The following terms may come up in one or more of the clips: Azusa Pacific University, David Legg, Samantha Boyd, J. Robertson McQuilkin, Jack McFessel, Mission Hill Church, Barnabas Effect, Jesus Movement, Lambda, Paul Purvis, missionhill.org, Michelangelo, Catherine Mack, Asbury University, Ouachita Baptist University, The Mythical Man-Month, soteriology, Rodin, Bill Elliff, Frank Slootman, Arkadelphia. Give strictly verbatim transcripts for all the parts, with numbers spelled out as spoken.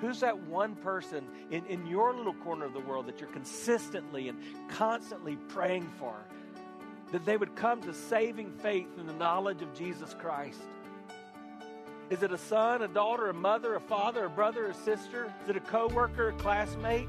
Who's that one person in, in your little corner of the world that you're consistently and constantly praying for, that they would come to saving faith in the knowledge of Jesus Christ? Is it a son, a daughter, a mother, a father, a brother, a sister? Is it a coworker, a classmate?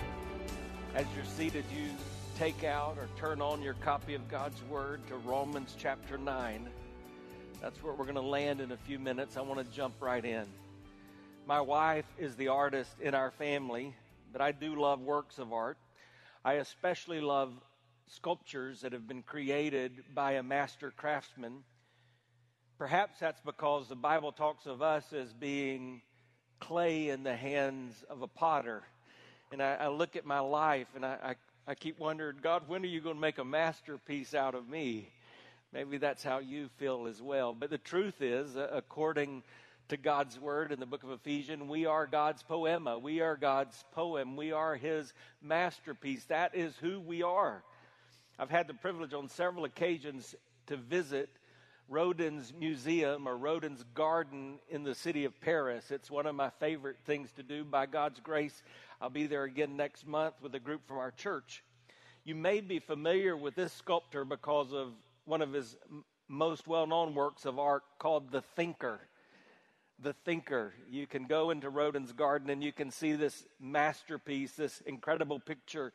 As you're seated, you take out or turn on your copy of God's Word to Romans chapter nine. That's where we're going to land in a few minutes. I want to jump right in. My wife is the artist in our family, but I do love works of art. I especially love sculptures that have been created by a master craftsman. Perhaps that's because the Bible talks of us as being clay in the hands of a potter. And I, I look at my life, and I, I, I keep wondering, God, when are you going to make a masterpiece out of me? Maybe that's how you feel as well. But the truth is, according to God's Word in the book of Ephesians, we are God's poema. We are God's poem. We are His masterpiece. That is who we are. I've had the privilege on several occasions to visit Rodin's Museum or Rodin's Garden in the city of Paris. It's one of my favorite things to do. By God's grace, I'll be there again next month with a group from our church. You may be familiar with this sculptor because of one of his most well-known works of art called The Thinker. The Thinker. You can go into Rodin's Garden and you can see this masterpiece, this incredible picture,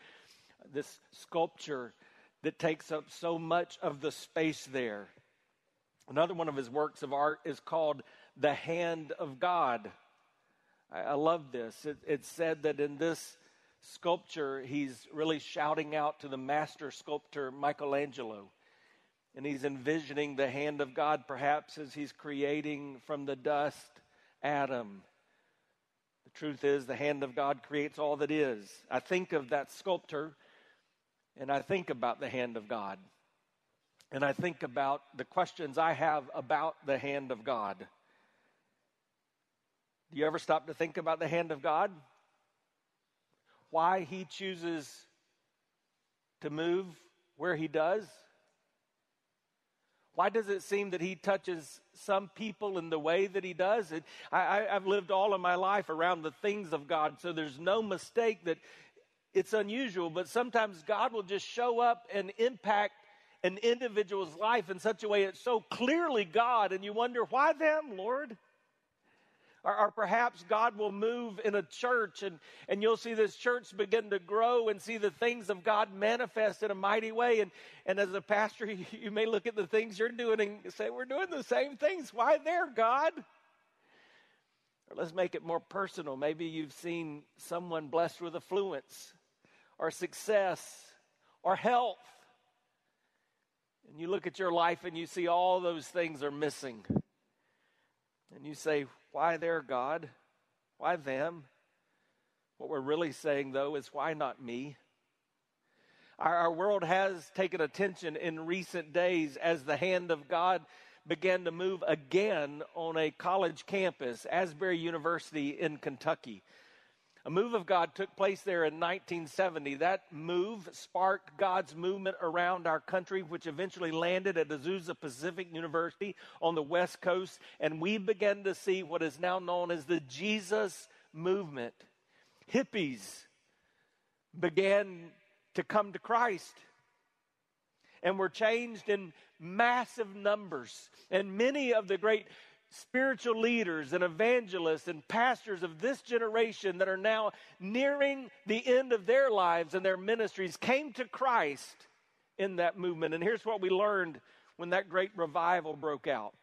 this sculpture that takes up so much of the space there. Another one of his works of art is called The Hand of God. I, I love this. It, it's said that in this sculpture, he's really shouting out to the master sculptor Michelangelo. And he's envisioning the hand of God, perhaps, as he's creating from the dust Adam. The truth is, the hand of God creates all that is. I think of that sculptor, and I think about the hand of God. And I think about the questions I have about the hand of God. Do you ever stop to think about the hand of God? Why He chooses to move where He does? Why does it seem that He touches some people in the way that He does? It, I, I, I've lived all of my life around the things of God, so there's no mistake that it's unusual, but sometimes God will just show up and impact an individual's life in such a way it's so clearly God, and you wonder, why them, Lord? Or, or perhaps God will move in a church, and, and you'll see this church begin to grow and see the things of God manifest in a mighty way. And, and as a pastor, you, you may look at the things you're doing and say, we're doing the same things. Why there, God? Or let's make it more personal. Maybe you've seen someone blessed with affluence or success or health. And you look at your life and you see all those things are missing. And you say, why there, God? Why them? What we're really saying, though, is why not me? Our, our world has taken attention in recent days as the hand of God began to move again on a college campus, Asbury University in Kentucky. A move of God took place there in nineteen seventy. That move sparked God's movement around our country, which eventually landed at Azusa Pacific University on the West Coast, and we began to see what is now known as the Jesus Movement. Hippies began to come to Christ and were changed in massive numbers, and many of the great spiritual leaders and evangelists and pastors of this generation that are now nearing the end of their lives and their ministries came to Christ in that movement. And here's what we learned when that great revival broke out.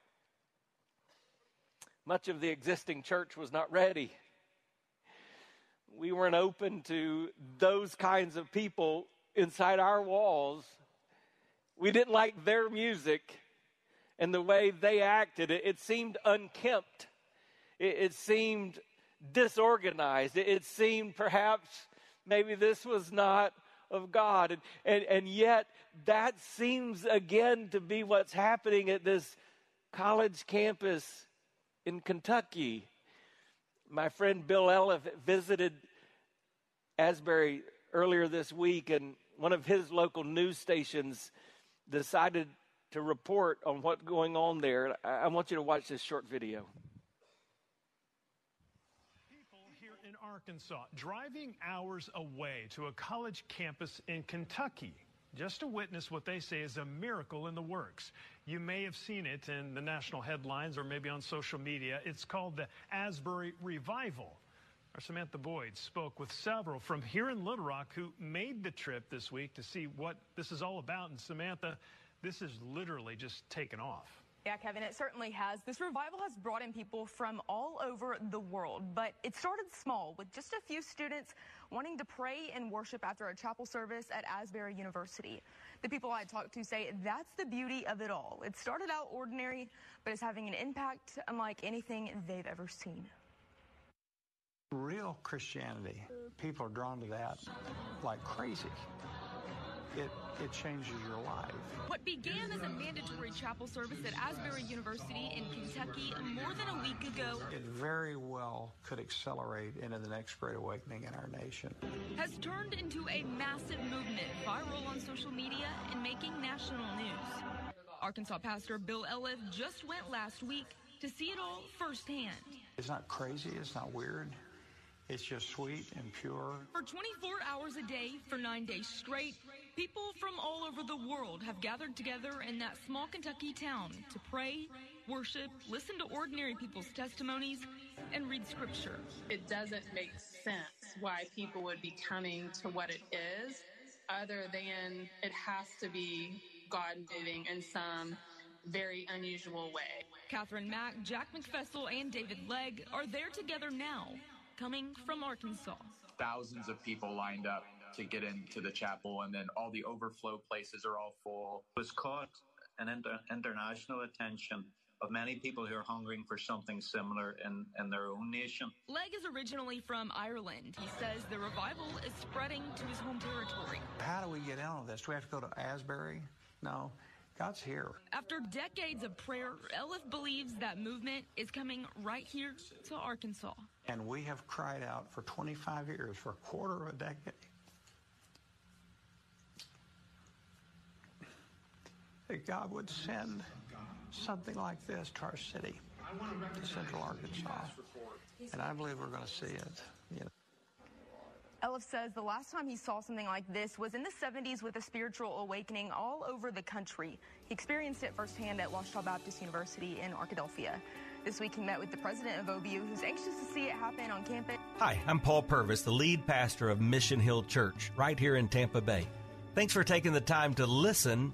Much of the existing church was not ready. We weren't open to those kinds of people inside our walls. We didn't like their music and the way they acted. It, it seemed unkempt. It, it seemed disorganized. It, it seemed perhaps maybe this was not of God. And, and, and yet that seems again to be what's happening at this college campus in Kentucky. My friend Bill Elliff visited Asbury earlier this week, and one of his local news stations decided to report on what's going on there. I want you to watch this short video. People here in Arkansas driving hours away to a college campus in Kentucky just to witness what they say is a miracle in the works. You may have seen it in the national headlines or maybe on social media. It's called the Asbury Revival. Our Samantha Boyd spoke with several from here in Little Rock who made the trip this week to see what this is all about. And Samantha, this is literally just taken off. Yeah, Kevin, it certainly has. This revival has brought in people from all over the world, but it started small with just a few students wanting to pray and worship after a chapel service at Asbury University. The people I talked to say that's the beauty of it all. It started out ordinary, but it's having an impact unlike anything they've ever seen. Real Christianity, people are drawn to that like crazy. It, it changes your life. What began as a mandatory chapel service at Asbury University in Kentucky more than a week ago, it very well could accelerate into the next great awakening in our nation, has turned into a massive movement, viral on social media and making national news. Arkansas pastor Bill Elliff just went last week to see it all firsthand. It's not crazy, it's not weird. It's just sweet and pure. For twenty-four hours a day, for nine days straight, people from all over the world have gathered together in that small Kentucky town to pray, worship, listen to ordinary people's testimonies, and read scripture. It doesn't make sense why people would be coming to what it is, other than it has to be God moving in some very unusual way. Catherine Mack, Jack McFessel, and David Legg are there together now, coming from Arkansas. Thousands of people lined up to get into the chapel, and then all the overflow places are all full. It was caught an inter- international attention of many people who are hungering for something similar in, in their own nation. Legg is originally from Ireland. He says the revival is spreading to his home territory. How do we get in on this? Do we have to go to Asbury? No, God's here. After decades of prayer, Elliff believes that movement is coming right here to Arkansas. And we have cried out for twenty-five years, for a quarter of a decade. That God would send something like this to our city, to Central Arkansas. And I believe we're going to see it. You know. Elliff says the last time he saw something like this was in the seventies with a spiritual awakening all over the country. He experienced it firsthand at Ouachita Baptist University in Arkadelphia. This week he met with the president of O B U, who's anxious to see it happen on campus. Hi, I'm Paul Purvis, the lead pastor of Mission Hill Church right here in Tampa Bay. Thanks for taking the time to listen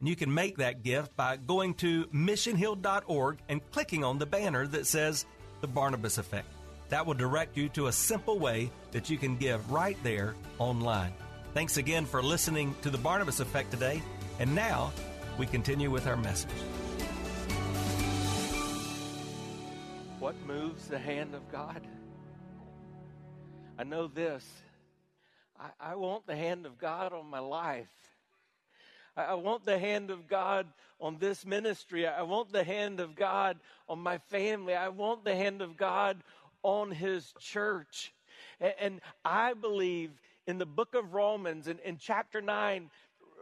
And you can make that gift by going to mission hill dot org and clicking on the banner that says The Barnabas Effect. That will direct you to a simple way that you can give right there online. Thanks again for listening to The Barnabas Effect today. And now we continue with our message. What moves the hand of God? I know this. I, I want the hand of God on my life. I want the hand of God on this ministry. I want the hand of God on my family. I want the hand of God on His church. And, and I believe in the book of Romans, in, in chapter nine,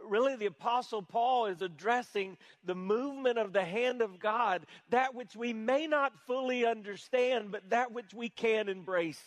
really the Apostle Paul is addressing the movement of the hand of God, that which we may not fully understand, but that which we can embrace.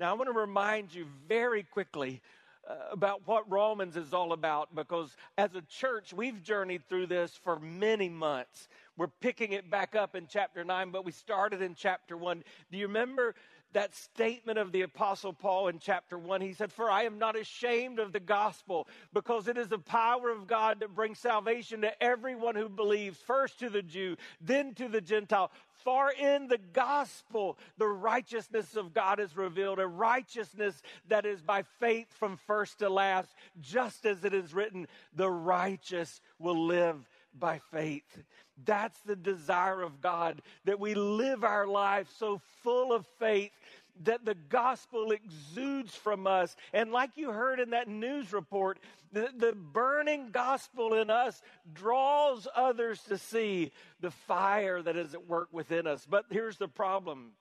Now, I want to remind you very quickly uh, about what Romans is all about, because as a church, we've journeyed through this for many months. We're picking it back up in chapter nine, but we started in chapter one. Do you remember that statement of the Apostle Paul in chapter one? He said, "For I am not ashamed of the gospel, because it is the power of God that brings salvation to everyone who believes, first to the Jew, then to the Gentile. For in the gospel, the righteousness of God is revealed, a righteousness that is by faith from first to last, just as it is written, the righteous will live by faith." That's the desire of God, that we live our lives so full of faith that the gospel exudes from us. And like you heard in that news report, the, the burning gospel in us draws others to see the fire that is at work within us. But here's the problem.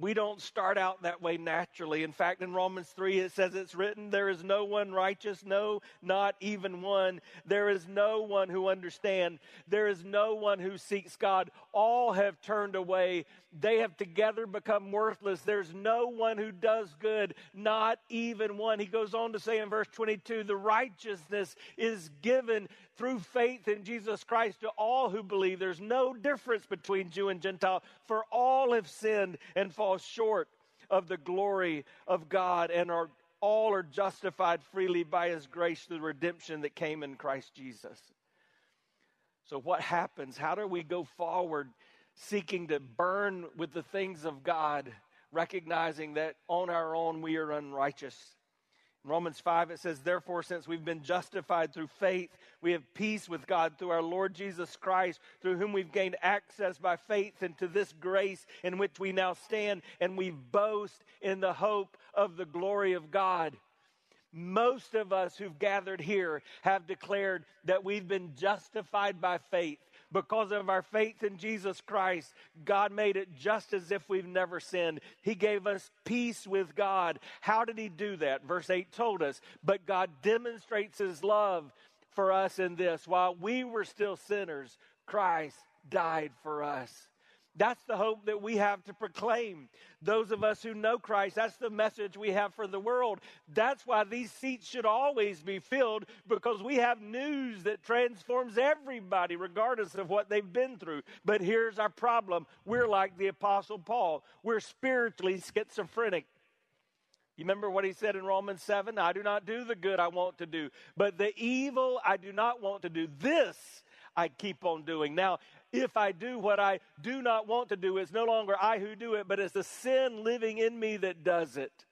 We don't start out that way naturally. In fact, in Romans three, it says it's written, "There is no one righteous, no, not even one. There is no one who understands. There is no one who seeks God. All have turned away. They have together become worthless. There's no one who does good, not even one." He goes on to say in verse twenty-two, "The righteousness is given through faith in Jesus Christ to all who believe. There's no difference between Jew and Gentile, for all have sinned and fall short of the glory of God, and are all are justified freely by his grace through the redemption that came in Christ Jesus." So what happens? How do we go forward seeking to burn with the things of God, recognizing that on our own we are unrighteous? In Romans five, it says, "Therefore, since we've been justified through faith, we have peace with God through our Lord Jesus Christ, through whom we've gained access by faith into this grace in which we now stand, and we boast in the hope of the glory of God." Most of us who've gathered here have declared that we've been justified by faith. Because of our faith in Jesus Christ, God made it just as if we've never sinned. He gave us peace with God. How did he do that? Verse eight told us, "But God demonstrates his love for us in this. While we were still sinners, Christ died for us." That's the hope that we have to proclaim. Those of us who know Christ, that's the message we have for the world. That's why these seats should always be filled, because we have news that transforms everybody regardless of what they've been through. But here's our problem. We're like the Apostle Paul. We're spiritually schizophrenic. You remember what he said in Romans seven? "I do not do the good I want to do, but the evil I do not want to do. This I keep on doing. Now, if I do what I do not want to do, it's no longer I who do it, but it's the sin living in me that does it."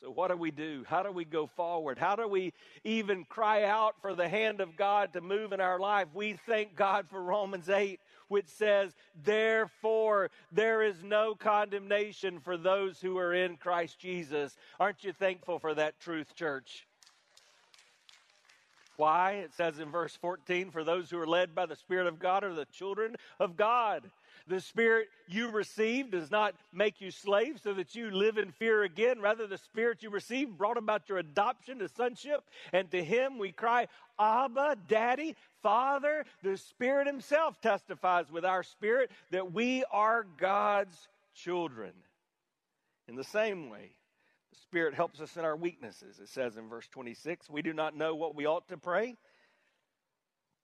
So what do we do? How do we go forward? How do we even cry out for the hand of God to move in our life? We thank God for Romans eight, which says, "Therefore, there is no condemnation for those who are in Christ Jesus." Aren't you thankful for that truth, church? Why? It says in verse fourteen, "For those who are led by the Spirit of God are the children of God. The Spirit you received does not make you slaves so that you live in fear again. Rather, the Spirit you received brought about your adoption to sonship, and to him we cry, Abba, Daddy, Father." The Spirit himself testifies with our spirit that we are God's children. In the same way, the Spirit helps us in our weaknesses. It says in verse twenty-six, "We do not know what we ought to pray,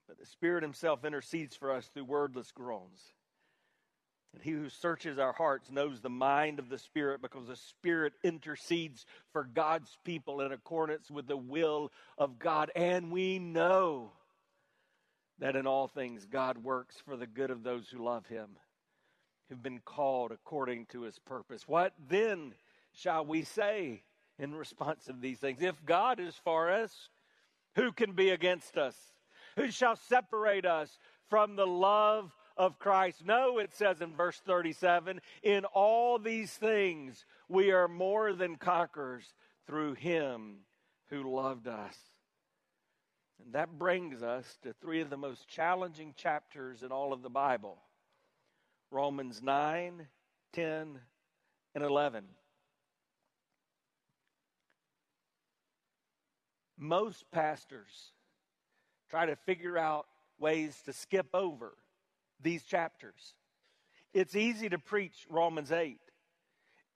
but the Spirit himself intercedes for us through wordless groans. And he who searches our hearts knows the mind of the Spirit, because the Spirit intercedes for God's people in accordance with the will of God. And we know that in all things God works for the good of those who love him, who've been called according to his purpose. What then shall we say in response to these things? If God is for us, who can be against us? Who shall separate us from the love of Christ?" No, it says in verse thirty-seven, "In all these things we are more than conquerors through him who loved us." And that brings us to three of the most challenging chapters in all of the Bible, Romans nine, ten, and eleven. most pastors try to figure out ways to skip over these chapters. It's easy to preach Romans eight.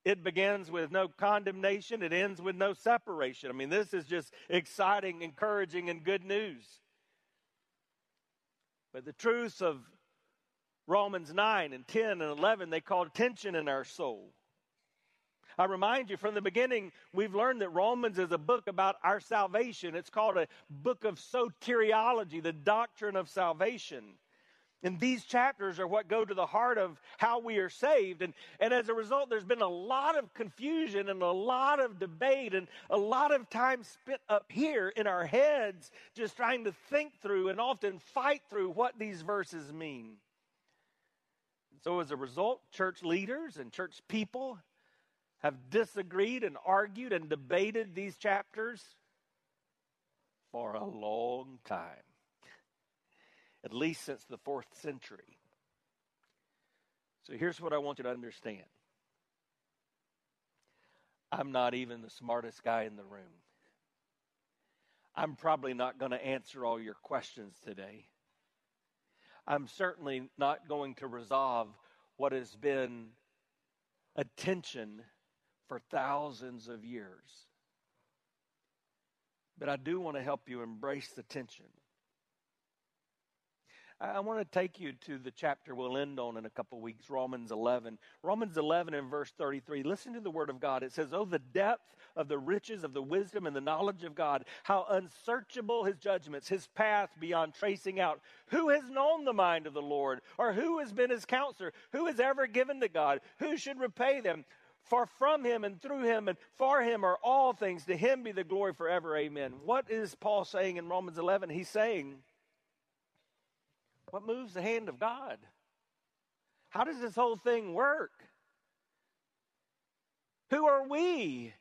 It begins with no condemnation. It ends with no separation. I mean, this is just exciting, encouraging, and good news. But the truths of Romans nine and ten and eleven, they call tension in our soul. I remind you, from the beginning, we've learned that Romans is a book about our salvation. It's called a book of soteriology, the doctrine of salvation. And these chapters are what go to the heart of how we are saved. And, and as a result, there's been a lot of confusion and a lot of debate and a lot of time spent up here in our heads just trying to think through and often fight through what these verses mean. And so as a result, church leaders and church people have disagreed and argued and debated these chapters for a long time. At least since the fourth century. So here's what I want you to understand. I'm not even the smartest guy in the room. I'm probably not going to answer all your questions today. I'm certainly not going to resolve what has been a tension for thousands of years. But I do want to help you embrace the tension. I want to take you to the chapter we'll end on in a couple of weeks, Romans eleven. Romans eleven and verse thirty-three. Listen to the word of God. It says, "Oh, the depth of the riches of the wisdom and the knowledge of God, how unsearchable his judgments, his path beyond tracing out. Who has known the mind of the Lord? Or who has been his counselor? Who has ever given to God? Who should repay them? For from him and through him and for him are all things. To him be the glory forever. Amen." What is Paul saying in Romans eleven? He's saying, what moves the hand of God? How does this whole thing work? Who are we?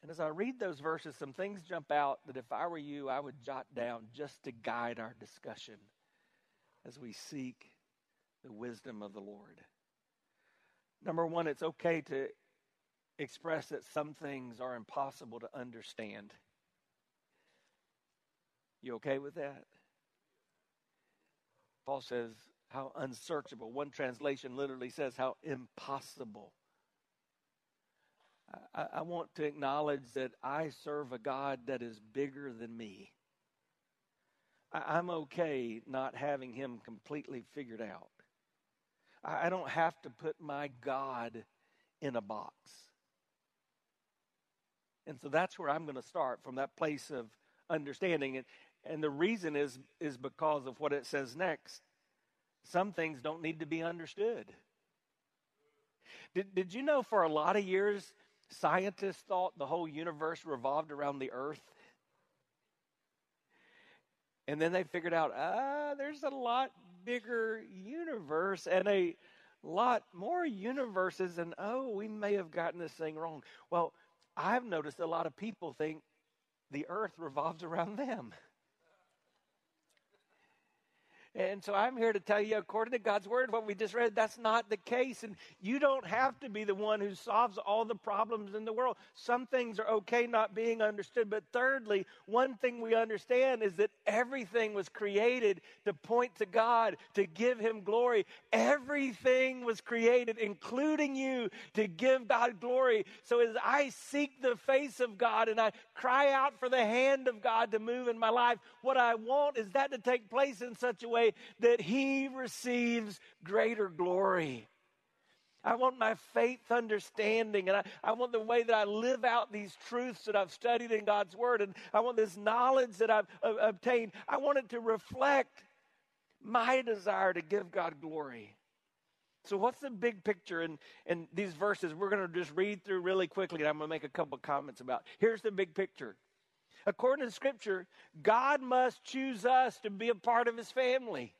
And as I read those verses, some things jump out that if I were you, I would jot down just to guide our discussion as we seek the wisdom of the Lord. Number one, it's okay to express that some things are impossible to understand. You okay with that? Paul says, how unsearchable. One translation literally says, how impossible. I, I want to acknowledge that I serve a God that is bigger than me. I, I'm okay not having him completely figured out. I, I don't have to put my God in a box. And so that's where I'm going to start, from that place of understanding it. And the reason is, is because of what it says next. Some things don't need to be understood. Did, did you know for a lot of years, scientists thought the whole universe revolved around the earth? And then they figured out, ah, there's a lot bigger universe and a lot more universes. And, oh, we may have gotten this thing wrong. Well, I've noticed a lot of people think the earth revolves around them. And so I'm here to tell you, according to God's word, what we just read, that's not the case. And you don't have to be the one who solves all the problems in the world. Some things are okay not being understood. But thirdly, one thing we understand is that everything was created to point to God, to give him glory. Everything was created, including you, to give God glory. So as I seek the face of God and I cry out for the hand of God to move in my life, what I want is that to take place in such a way that he receives greater glory. I want my faith understanding, and I, I want the way that I live out these truths that I've studied in God's word, and I want this knowledge that I've uh, obtained. I want it to reflect my desire to give God glory. So what's the big picture in, in these verses? We're going to just read through really quickly, and I'm going to make a couple comments about. Here's the big picture. According to Scripture, God must choose us to be a part of his family.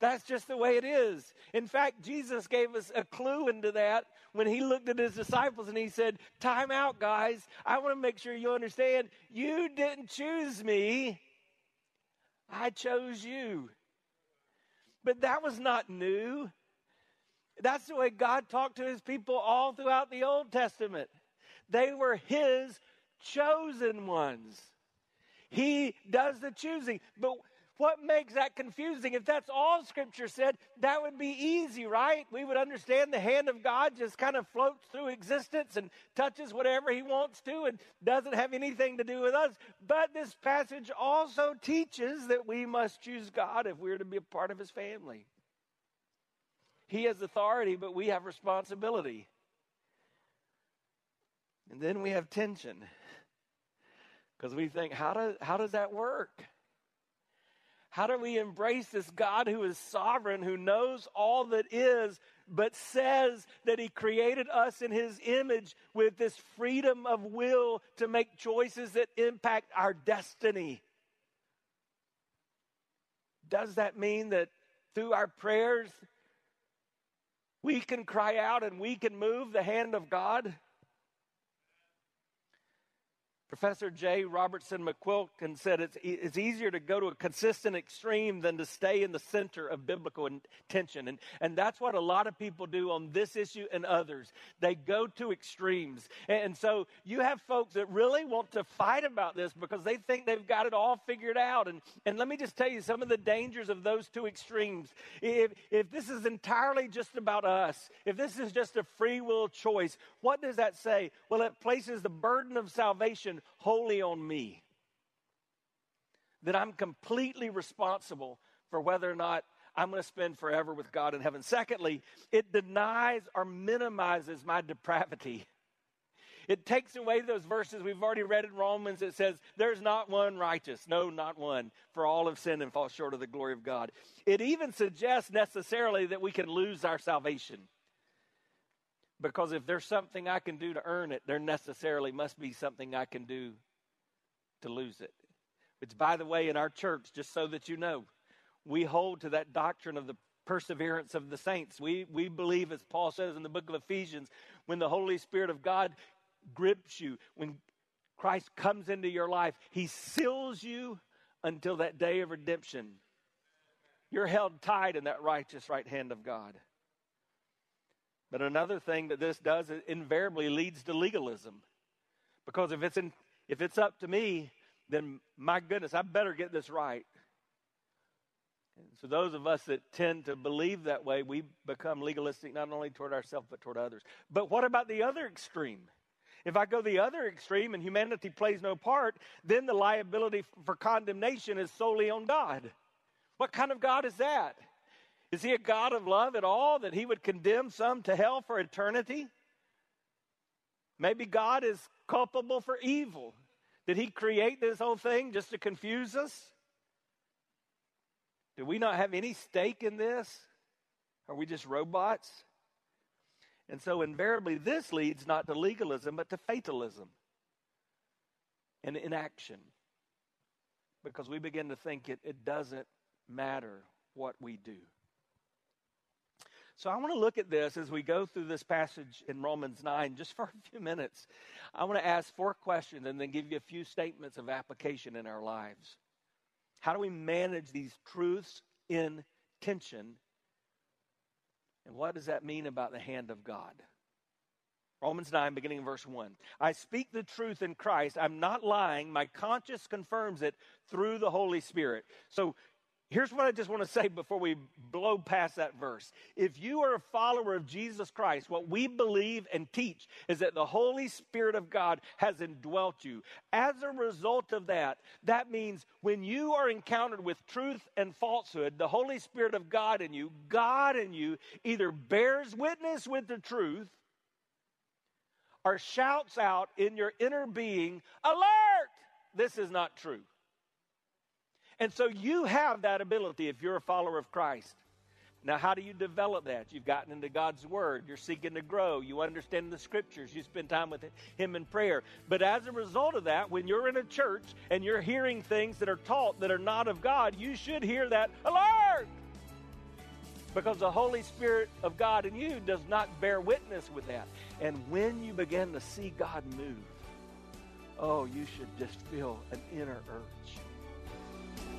That's just the way it is. In fact, Jesus gave us a clue into that when he looked at his disciples and he said, "Time out, guys. I want to make sure you understand, you didn't choose me. I chose you." But that was not new. That's the way God talked to his people all throughout the Old Testament. They were his chosen ones. He does the choosing. But what makes that confusing? If that's all Scripture said, that would be easy, right? We would understand the hand of God just kind of floats through existence and touches whatever he wants to and doesn't have anything to do with us. But this passage also teaches that we must choose God if we're to be a part of his family. He has authority, but we have responsibility. And then we have tension because we think, how do, how does that work? How do we embrace this God who is sovereign, who knows all that is, but says that he created us in his image with this freedom of will to make choices that impact our destiny? Does that mean that through our prayers, we can cry out and we can move the hand of God? Professor J. Robertson McQuilkin said it's, e- it's easier to go to a consistent extreme than to stay in the center of biblical in- tension. And, and that's what a lot of people do on this issue and others. They go to extremes. And, and so you have folks that really want to fight about this because they think they've got it all figured out. And, and let me just tell you some of the dangers of those two extremes. If, if this is entirely just about us, if this is just a free will choice, what does that say? Well, it places the burden of salvation wholly on me, that I'm completely responsible for whether or not I'm going to spend forever with God in heaven. Secondly, it denies or minimizes my depravity. It takes away those verses we've already read in Romans that says, there's not one righteous, no, not one, for all have sinned and fall short of the glory of God. It even suggests necessarily that we can lose our salvation. Because if there's something I can do to earn it, there necessarily must be something I can do to lose it. Which, by the way, in our church, just so that you know, we hold to that doctrine of the perseverance of the saints. We we believe, as Paul says in the book of Ephesians, when the Holy Spirit of God grips you, when Christ comes into your life, he seals you until that day of redemption. You're held tight in that righteous right hand of God. But another thing that this does, it invariably leads to legalism. Because if it's in, if it's up to me, then my goodness, I better get this right. And so those of us that tend to believe that way, we become legalistic not only toward ourselves, but toward others. But what about the other extreme? If I go the other extreme and humanity plays no part, then the liability for condemnation is solely on God. What kind of God is that? Is he a God of love at all that he would condemn some to hell for eternity? Maybe God is culpable for evil. Did he create this whole thing just to confuse us? Do we not have any stake in this? Are we just robots? And so invariably this leads not to legalism but to fatalism and inaction. Because we begin to think it, it doesn't matter what we do. So I want to look at this as we go through this passage in Romans nine, just for a few minutes. I want to ask four questions and then give you a few statements of application in our lives. How do we manage these truths in tension? And what does that mean about the hand of God? Romans nine, beginning in verse one. I speak the truth in Christ. I'm not lying. My conscience confirms it through the Holy Spirit. So here's what I just want to say before we blow past that verse. If you are a follower of Jesus Christ, what we believe and teach is that the Holy Spirit of God has indwelt you. As a result of that, that means when you are encountered with truth and falsehood, the Holy Spirit of God in you, God in you, either bears witness with the truth or shouts out in your inner being, alert, this is not true. And so you have that ability if you're a follower of Christ. Now, how do you develop that? You've gotten into God's Word. You're seeking to grow. You understand the Scriptures. You spend time with Him in prayer. But as a result of that, when you're in a church and you're hearing things that are taught that are not of God, you should hear that, alert! Because the Holy Spirit of God in you does not bear witness with that. And when you begin to see God move, oh, you should just feel an inner urge.